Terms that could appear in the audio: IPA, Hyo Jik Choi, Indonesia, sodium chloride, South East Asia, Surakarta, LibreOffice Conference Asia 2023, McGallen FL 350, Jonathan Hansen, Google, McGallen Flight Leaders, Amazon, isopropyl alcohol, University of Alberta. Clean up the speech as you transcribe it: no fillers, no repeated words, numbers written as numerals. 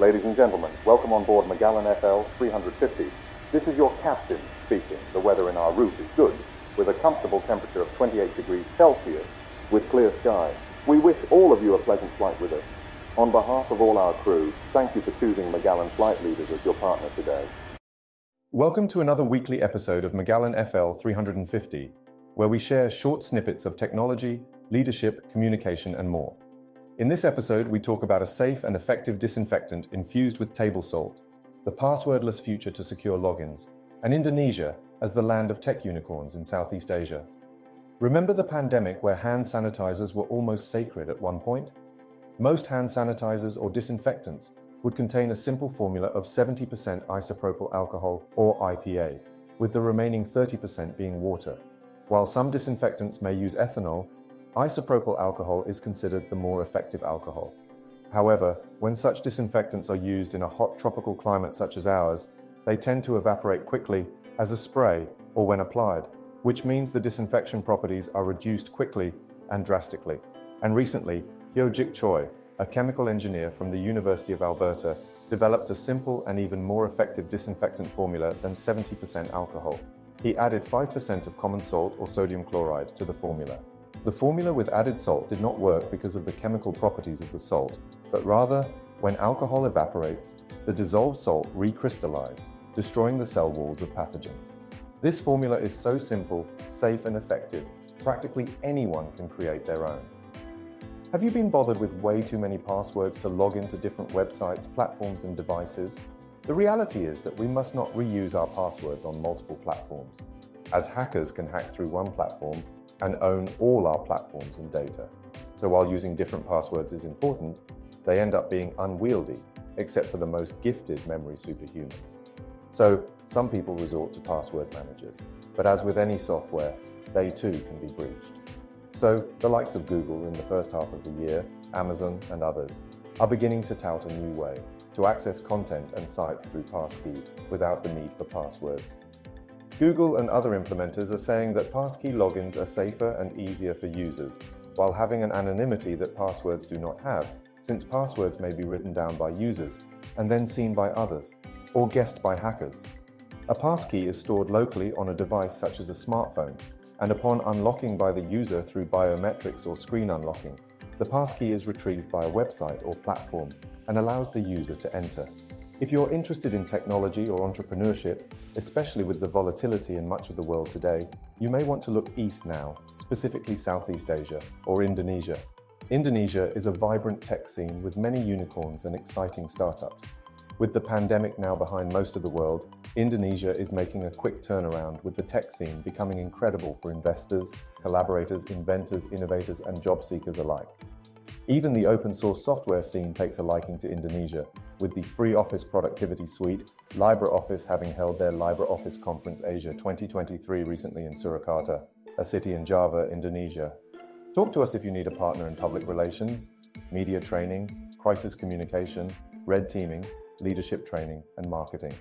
Ladies and gentlemen, welcome on board McGallen FL 350. This is your captain speaking. The weather in our route is good, with a comfortable temperature of 28 degrees Celsius, with clear skies. We wish all of you a pleasant flight with us. On behalf of all our crew, thank you for choosing McGallen Flight Leaders as your partner today. Welcome to another weekly episode of McGallen FL 350, where we share short snippets of technology, leadership, communication, and more. In this episode, we talk about a safe and effective disinfectant infused with table salt, the passwordless future to secure logins, and Indonesia as the land of tech unicorns in Southeast Asia. Remember the pandemic where hand sanitizers were almost sacred at one point? Most hand sanitizers or disinfectants would contain a simple formula of 70% isopropyl alcohol or IPA, with the remaining 30% being water. While some disinfectants may use ethanol, isopropyl alcohol is considered the more effective alcohol. However, when such disinfectants are used in a hot tropical climate such as ours, they tend to evaporate quickly as a spray or when applied, which means the disinfection properties are reduced quickly and drastically. And recently, Hyo Jik Choi, a chemical engineer from the University of Alberta, developed a simple and even more effective disinfectant formula than 70% alcohol. He added 5% of common salt or sodium chloride to the formula. The formula with added salt did not work because of the chemical properties of the salt, but rather, when alcohol evaporates, the dissolved salt recrystallized, destroying the cell walls of pathogens. This formula is so simple, safe and effective, practically anyone can create their own. Have you been bothered with way too many passwords to log into different websites, platforms and devices? The reality is that we must not reuse our passwords on multiple platforms, as hackers can hack through one platform and own all our platforms and data. So while using different passwords is important, they end up being unwieldy, except for the most gifted memory superhumans. So some people resort to password managers, but as with any software, they too can be breached. So the likes of Google in the first half of the year, Amazon and others, are beginning to tout a new way to access content and sites through passkeys without the need for passwords. Google and other implementers are saying that passkey logins are safer and easier for users, while having an anonymity that passwords do not have, since passwords may be written down by users and then seen by others, or guessed by hackers. A passkey is stored locally on a device such as a smartphone, and upon unlocking by the user through biometrics or screen unlocking, the passkey is retrieved by a website or platform and allows the user to enter. If you're interested in technology or entrepreneurship, especially with the volatility in much of the world today, you may want to look east now, specifically Southeast Asia or Indonesia. Indonesia is a vibrant tech scene with many unicorns and exciting startups. With the pandemic now behind most of the world, Indonesia is making a quick turnaround, with the tech scene becoming incredible for investors, collaborators, inventors, innovators, and job seekers alike. Even the open source software scene takes a liking to Indonesia, with the free office productivity suite, LibreOffice, having held their LibreOffice Conference Asia 2023 recently in Surakarta, a city in Java, Indonesia. Talk to us if you need a partner in public relations, media training, crisis communication, red teaming, leadership training, and marketing.